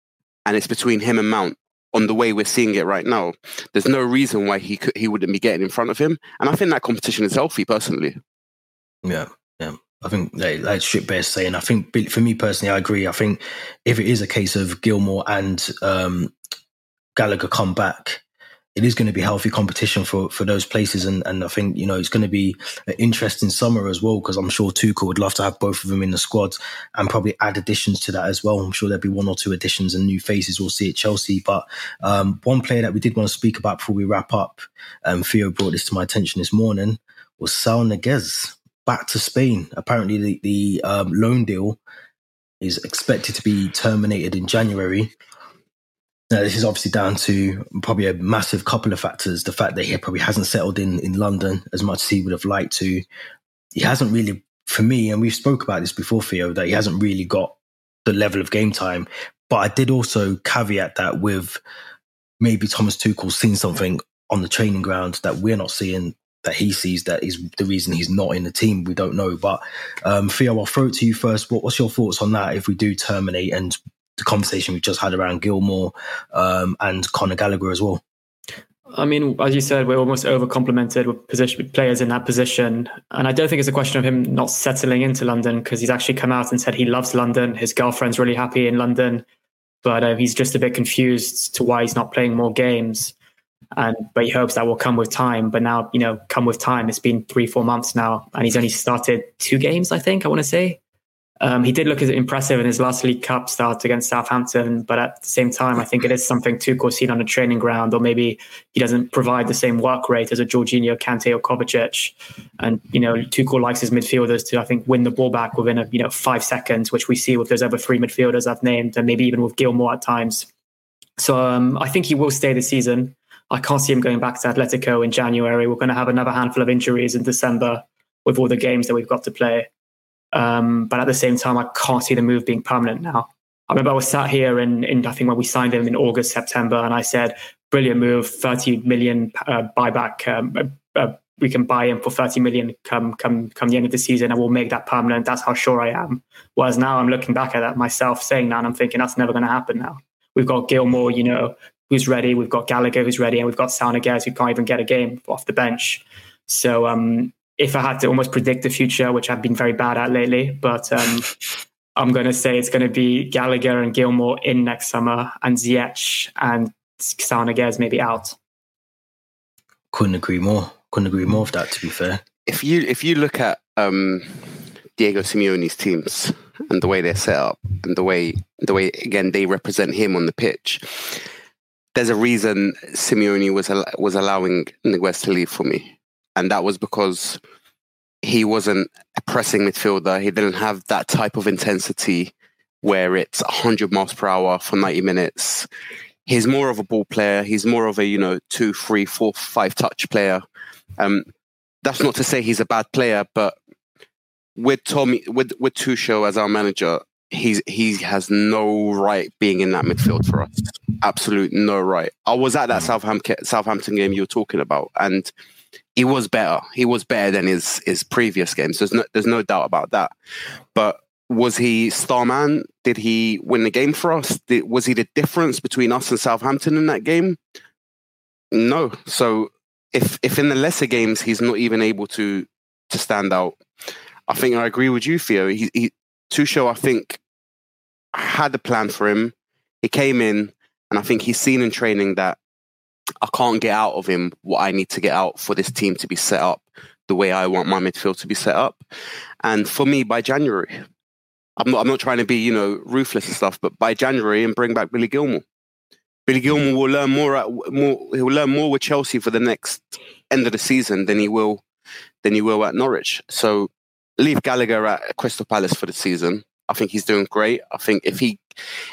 and it's between him and Mount, on the way we're seeing it right now, there's no reason why he could, he wouldn't be getting in front of him. And I think that competition is healthy, personally. Yeah, yeah. I think like, like Strip Bear's saying, I think for me personally, I agree. I think if it is a case of Gilmour and um, Gallagher come back, it is going to be healthy competition for, for those places. And, and I think, you know, it's going to be an interesting summer as well, because I'm sure Tuchel would love to have both of them in the squad and probably add additions to that as well. I'm sure there'll be one or two additions and new faces we'll see at Chelsea. But um, one player that we did want to speak about before we wrap up, um, Theo brought this to my attention this morning, was Saul Ñíguez back to Spain. Apparently the, the um, loan deal is expected to be terminated in January. Now, this is obviously down to probably a massive couple of factors. The fact that he probably hasn't settled in, in London as much as he would have liked to. He hasn't really, for me, and we've spoke about this before, Theo, that he hasn't really got the level of game time. But I did also caveat that with maybe Thomas Tuchel's seen something on the training ground that we're not seeing, that he sees, that is the reason he's not in the team. We don't know. But um, Theo, I'll throw it to you first. What, what's your thoughts on that if we do terminate, and the conversation we just had around Gilmour um, and Conor Gallagher as well? I mean, as you said, we're almost over-complimented with, position, with players in that position. And I don't think it's a question of him not settling into London, because he's actually come out and said he loves London. His girlfriend's really happy in London, but uh, he's just a bit confused to why he's not playing more games. And But he hopes that will come with time. But now, you know, come with time. It's been three, four months now, and he's only started two games, I think, I want to say. Um, he did look impressive in his last League Cup start against Southampton, but at the same time, I think it is something Tuchel's seen on the training ground, or maybe he doesn't provide the same work rate as a Jorginho, Kante, or Kovacic. And you know, Tuchel likes his midfielders to, I think, win the ball back within a you know five seconds, which we see with those other three midfielders I've named, and maybe even with Gilmour at times. So um, I think he will stay this season. I can't see him going back to Atletico in January. We're going to have another handful of injuries in December with all the games that we've got to play. Um, but at the same time, I can't see the move being permanent now. I remember I was sat here in, in I think when we signed him in August, September, and I said, brilliant move, thirty million uh, buyback. Um, uh, we can buy him for thirty million come, come, come the end of the season, and we'll make that permanent. That's how sure I am. Whereas now I'm looking back at that myself saying that, and I'm thinking that's never going to happen now. We've got Gilmour, you know, who's ready. We've got Gallagher, who's ready. And we've got Saul Ñíguez, who can't even get a game off the bench. So, um, if I had to almost predict the future, which I've been very bad at lately, but um, I'm going to say it's going to be Gallagher and Gilmour in next summer, and Ziyech and Saul Ñíguez maybe out. Couldn't agree more. Couldn't agree more with that, to be fair. If you if you look at um, Diego Simeone's teams and the way they're set up and the way, the way again, they represent him on the pitch, there's a reason Simeone was, was allowing Ñíguez to leave for me. And that was because he wasn't a pressing midfielder. He didn't have that type of intensity where it's one hundred miles per hour for ninety minutes. He's more of a ball player. He's more of a, you know, two, three, four, five touch player. Um, that's not to say he's a bad player, but with Tommy, with with Tuchel as our manager, he's he has no right being in that midfield for us. Absolute no right. I was at that Southampton Southampton game you were talking about, and he was better. He was better than his, his previous games. There's no there's no doubt about that. But was he star man? Did he win the game for us? Did, was he the difference between us and Southampton in that game? No. So if if in the lesser games he's not even able to to stand out, I think I agree with you, Theo. He, he Tuchel, I think, had a plan for him. He came in, and I think he's seen in training that I can't get out of him what I need to get out for this team to be set up the way I want my midfield to be set up. And for me, by January, I'm not, I'm not trying to be, you know, ruthless and stuff, but by January, and bring back Billy Gilmour. Billy Gilmour will learn more, at, more. He'll learn more with Chelsea for the next end of the season than he will, than he will at Norwich. So leave Gallagher at Crystal Palace for the season. I think he's doing great. I think if he,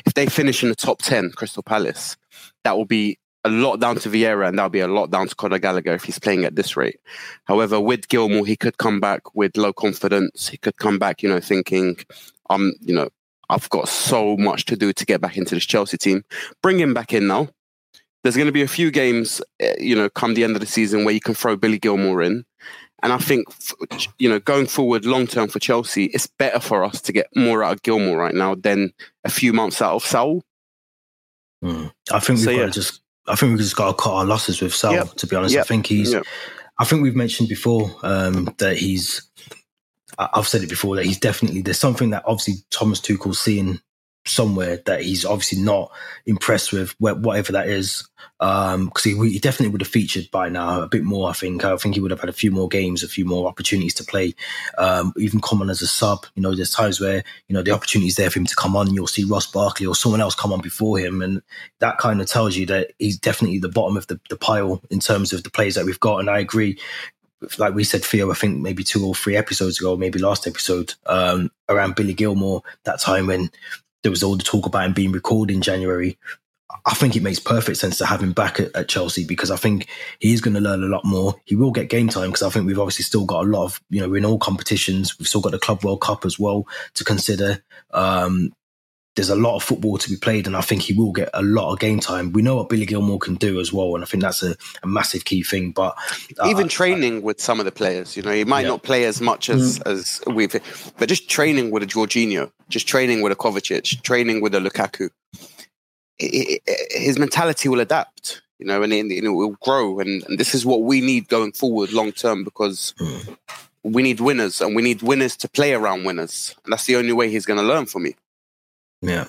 if they finish in the top ten, Crystal Palace, that will be a lot down to Vieira, and that'll be a lot down to Conor Gallagher if he's playing at this rate. However, with Gilmour, he could come back with low confidence. He could come back, you know, thinking, um, you know, I've got so much to do to get back into this Chelsea team. Bring him back in now. There's going to be a few games, you know, come the end of the season where you can throw Billy Gilmour in. And I think, you know, going forward long-term for Chelsea, it's better for us to get more out of Gilmour right now than a few months out of Saul. Mm. I think we've so, got yeah. to just I think we've just got to cut our losses with Sal, yep. to be honest. Yep. I think he's, yep. I think we've mentioned before um, that he's, I've said it before, that he's definitely, there's something that obviously Thomas Tuchel's seeing somewhere that he's obviously not impressed with, whatever that is. Um, because he, he definitely would have featured by now a bit more, I think. I think he would have had a few more games, a few more opportunities to play, um, even come on as a sub. You know, there's times where, you know, the opportunity's there for him to come on, and you'll see Ross Barkley or someone else come on before him. And that kind of tells you that he's definitely the bottom of the, the pile in terms of the players that we've got. And I agree. Like we said, Theo, I think maybe two or three episodes ago, maybe last episode, um, around Billy Gilmour, that time when there was all the talk about him being recalled in January. I think it makes perfect sense to have him back at, at Chelsea, because I think he is going to learn a lot more. He will get game time, because I think we've obviously still got a lot of, you know, we're in all competitions. We've still got the Club World Cup as well to consider. Um, there's a lot of football to be played, and I think he will get a lot of game time. We know what Billy Gilmour can do as well, and I think that's a, a massive key thing. But uh, even training I, I, with some of the players, you know, he might yeah. not play as much as, mm. as we've, but just training with a Jorginho, just training with a Kovacic, training with a Lukaku. It, it, his mentality will adapt, you know, and it, and it will grow. And, and this is what we need going forward long term, because mm. we need winners, and we need winners to play around winners. And that's the only way he's going to learn from me. Yeah.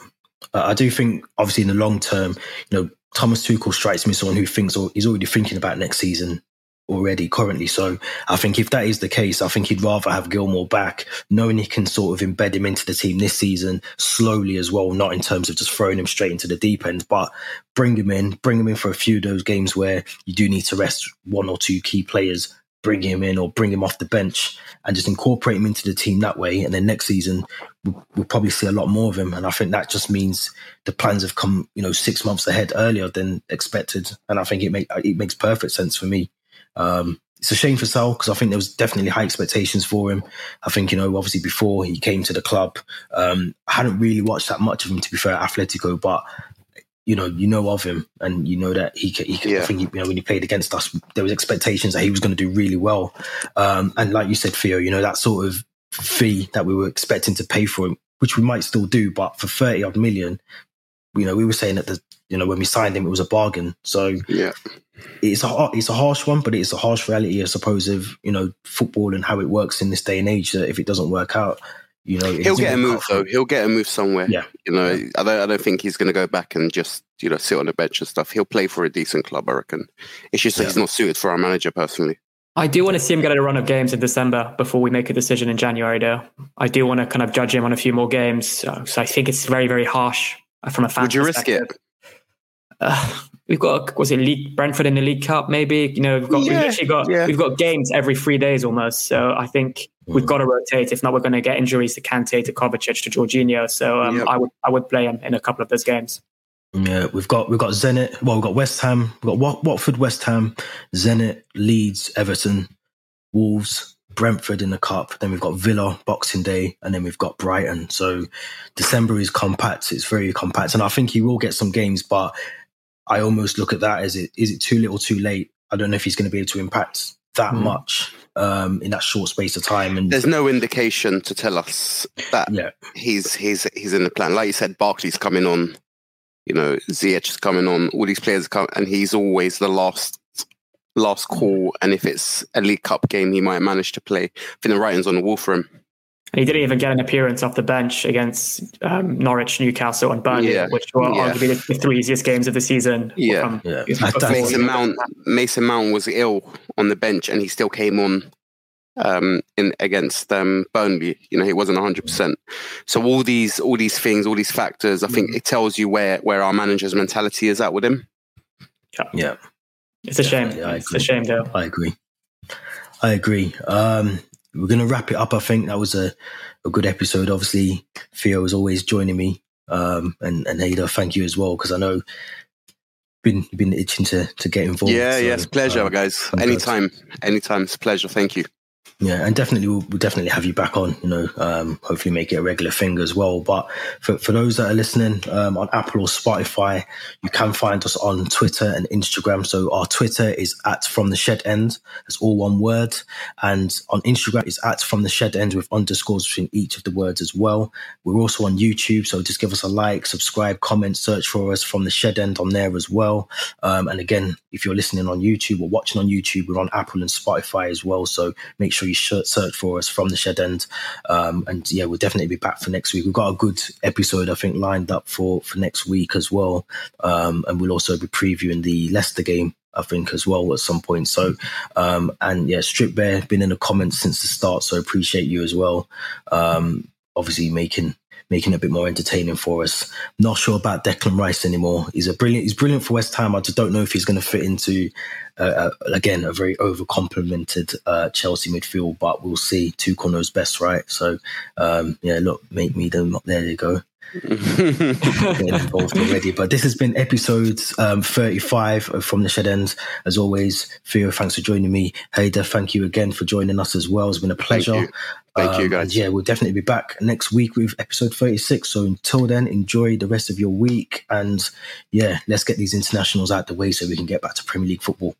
Uh, I do think, obviously, in the long term, you know, Thomas Tuchel strikes me as someone who thinks, or he's already thinking about next season already currently. So I think if that is the case, I think he'd rather have Gilmour back, knowing he can sort of embed him into the team this season slowly as well, not in terms of just throwing him straight into the deep end, but bring him in, bring him in for a few of those games where you do need to rest one or two key players, bring him in or bring him off the bench and just incorporate him into the team that way. And then next season, we'll, we'll probably see a lot more of him. And I think that just means the plans have come, you know, six months ahead earlier than expected. And I think it, make, it makes perfect sense for me. Um, it's a shame for Sal, because I think there was definitely high expectations for him. I think, you know, obviously before he came to the club, um, I hadn't really watched that much of him, to be fair, at Atletico, but you know, you know of him, and you know that he could, he could yeah. I think, you know, when he played against us, there was expectations that he was going to do really well. Um, and like you said, Theo, you know, that sort of fee that we were expecting to pay for him, which we might still do, but for thirty odd million, you know, we were saying that the, you know, when we signed him, it was a bargain. So yeah. it's a it's a harsh one, but it's a harsh reality, I suppose, of, you know, football and how it works in this day and age. That if it doesn't work out, you know, he'll get a move though. He'll get a move somewhere. Yeah, you know, yeah. I don't I don't think he's going to go back and just, you know, sit on the bench and stuff. He'll play for a decent club, I reckon. It's just that yeah. he's not suited for our manager personally. I do want to see him get a run of games in December before we make a decision in January, though. I do want to kind of judge him on a few more games. So, so I think it's very very harsh from a fan. Would you risk it? Uh, we've got was it League Brentford in the League Cup maybe, you know, we've got yeah, we've actually got yeah. we've got games every three days almost, so I think we've got to rotate. If not, we're going to get injuries to Kante, to Kovacic, to Jorginho, so um, yep. I would I would play him in a couple of those games. Yeah, we've got we've got Zenit, well, we've got West Ham, we've got Watford, West Ham, Zenit, Leeds, Everton, Wolves, Brentford in the Cup, then we've got Villa Boxing Day, and then we've got Brighton. So December is compact, it's very compact, and I think he will get some games, but I almost look at that as it is it too little too late? I don't know if he's going to be able to impact that mm. much um, in that short space of time. And there's no indication to tell us that yeah. he's he's he's in the plan. Like you said, Barkley's coming on you know, Ziyech is coming on, all these players come, and he's always the last last call. And if it's a League Cup game, he might manage to play. I think the writing's on the wall for him. And he didn't even get an appearance off the bench against um, Norwich, Newcastle and Burnley, yeah. which were yeah. arguably the three easiest games of the season. Yeah, from, yeah. Mason Mount, Mason Mount was ill on the bench and he still came on um, in against um, Burnley. You know, he wasn't one hundred percent. So all these all these things, all these factors, I think it tells you where, where our manager's mentality is at with him. Yeah. yeah. It's a shame. Yeah, it's a shame, though. I agree. I agree. Um, we're going to wrap it up. I think that was a, a good episode. Obviously, Theo is always joining me. Um, and, and Haydar, thank you as well, because I know been been itching to, to get involved. Yeah, so, yeah, it's a pleasure, um, guys. Anytime. Anytime. It's a pleasure. Thank you. Yeah, and definitely, we'll, we'll definitely have you back on, you know, um, hopefully make it a regular thing as well. But for, for those that are listening um, on Apple or Spotify, you can find us on Twitter and Instagram. So our Twitter is at From the Shed End. That's all one word. And on Instagram is at From the Shed End with underscores between each of the words as well. We're also on YouTube. So just give us a like, subscribe, comment, search for us From the Shed End on there as well. Um, and again, if you're listening on YouTube or watching on YouTube, we're on Apple and Spotify as well. So make sure you search for us From the Shed End, um, and yeah, we'll definitely be back for next week. We've got a good episode, I think, lined up for, for next week as well, um, and we'll also be previewing the Leicester game, I think, as well at some point. So um, and yeah, Strip Bear been in the comments since the start, so appreciate you as well, um, obviously making making it a bit more entertaining for us. Not sure about Declan Rice anymore. He's a brilliant, he's brilliant for West Ham. I just don't know if he's going to fit into, uh, uh, again, a very over-complimented uh, Chelsea midfield, but we'll see. Tuchel knows best, right? So, um, yeah, look, make me them. There you go. Getting involved already. But this has been episode um, thirty-five of From the Shed End. As always, Theo, thanks for joining me. Haydar, thank you again for joining us as well. It's been a pleasure. Thank you, Thank um, you guys. Yeah, we'll definitely be back next week with episode thirty-six. So until then, enjoy the rest of your week. And yeah, let's get these internationals out the way so we can get back to Premier League football.